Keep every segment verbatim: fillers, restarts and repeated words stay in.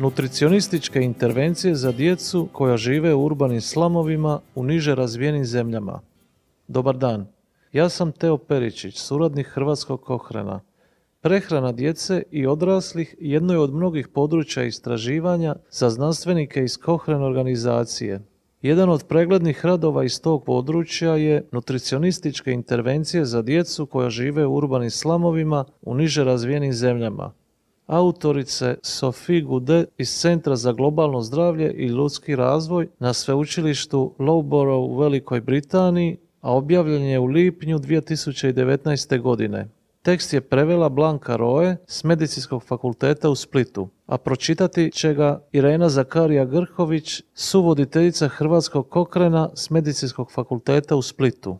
Nutricionističke intervencije za djecu koja žive u urbanim slamovima u niže razvijenim zemljama. Dobar dan, ja sam Teo Peričić, suradnik Hrvatskog Kohrena. Prehrana djece i odraslih jedno je od mnogih područja istraživanja za znanstvenike iz Cochrane organizacije. Jedan od preglednih radova iz tog područja je nutricionističke intervencije za djecu koja žive u urbanim slamovima u niže razvijenim zemljama. Autorice Sophie Goudet iz Centra za globalno zdravlje i ljudski razvoj na sveučilištu Lowborough u Velikoj Britaniji, a objavljen je u lipnju dvije tisuće devetnaeste. godine. Tekst je prevela Blanka Roe s Medicinskog fakulteta u Splitu, a pročitati će ga Irena Zakarija Grković, suvoditeljica Hrvatskog Kohrena s Medicinskog fakulteta u Splitu.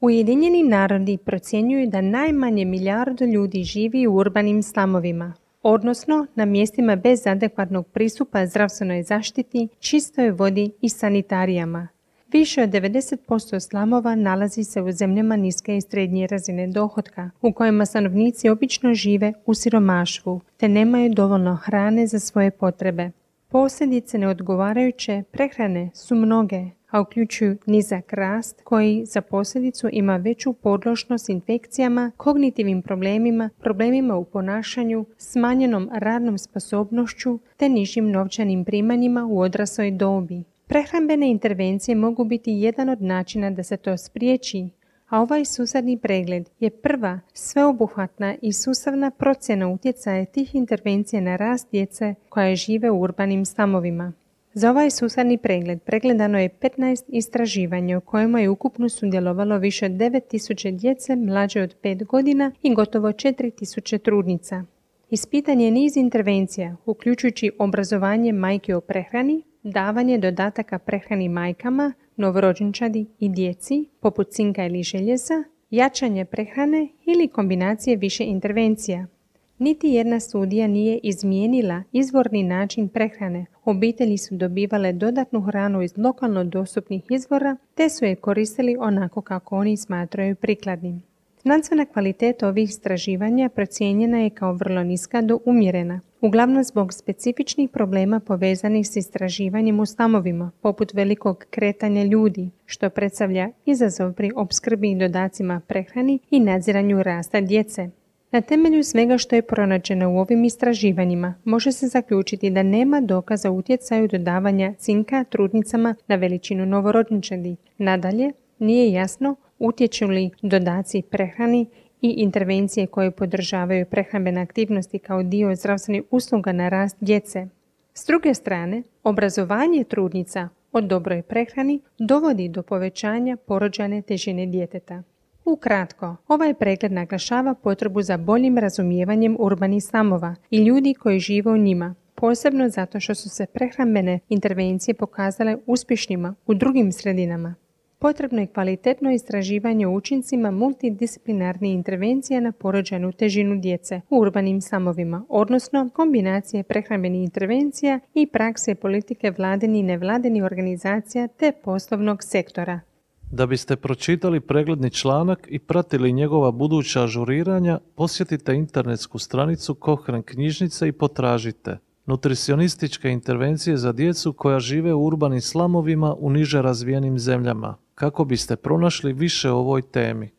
Ujedinjeni narodi procjenjuju da najmanje milijardu ljudi živi u urbanim slamovima, odnosno na mjestima bez adekvatnog pristupa zdravstvenoj zaštiti, čistoj vodi i sanitarijama. Više od devedeset posto slamova nalazi se u zemljama niske i srednje razine dohotka, u kojima stanovnici obično žive u siromaštvu, te nemaju dovoljno hrane za svoje potrebe. Posljedice neodgovarajuće prehrane su mnoge, a uključuju nizak rast koji za posljedicu ima veću podložnost infekcijama, kognitivnim problemima, problemima u ponašanju, smanjenom radnom sposobnošću te nižim novčanim primanjima u odrasloj dobi. Prehrambene intervencije mogu biti jedan od načina da se to spriječi, a ovaj sustavni pregled je prva sveobuhvatna i sustavna procjena utjecaja tih intervencija na rast djece koja žive u urbanim slamovima. Za ovaj sustavni pregled pregledano je petnaest istraživanja u kojima je ukupno sudjelovalo više od devet tisuća djece mlađe od pet godina i gotovo četiri tisuće trudnica. Ispitan je niz intervencija, uključujući obrazovanje majke o prehrani, davanje dodataka prehrani majkama, novorođenčadi i djeci, poput cinka ili željeza, jačanje prehrane ili kombinacije više intervencija. Niti jedna studija nije izmijenila izvorni način prehrane. Obitelji su dobivale dodatnu hranu iz lokalno dostupnih izvora te su je koristili onako kako oni smatraju prikladnim. Znanstvena kvaliteta ovih istraživanja procijenjena je kao vrlo niska do umjerena, uglavnom zbog specifičnih problema povezanih s istraživanjem u slamovima, poput velikog kretanja ljudi, što predstavlja izazov pri opskrbi i dodacima prehrani i nadziranju rasta djece. Na temelju svega što je pronađeno u ovim istraživanjima, može se zaključiti da nema dokaza utjecaju dodavanja cinka trudnicama na veličinu novorođenčadi. Nadalje, nije jasno utječu li dodaci prehrani i intervencije koje podržavaju prehrambene aktivnosti kao dio zdravstvenih usluga na rast djece. S druge strane, obrazovanje trudnica o dobroj prehrani dovodi do povećanja porođajne težine djeteta. Ukratko, ovaj pregled naglašava potrebu za boljim razumijevanjem urbanih slamova i ljudi koji žive u njima, posebno zato što su se prehrambene intervencije pokazale uspješnima u drugim sredinama. Potrebno je kvalitetno istraživanje o učincima multidisciplinarnih intervencija na porođajnu težinu djece u urbanim slamovima, odnosno kombinacije prehrambenih intervencija i prakse politike vladinih i nevladinih organizacija te poslovnog sektora. Da biste pročitali pregledni članak i pratili njegova buduća ažuriranja, posjetite internetsku stranicu Cochrane knjižnice i potražite nutricionističke intervencije za djecu koja žive u urbanim slamovima u niže razvijenim zemljama, kako biste pronašli više o ovoj temi.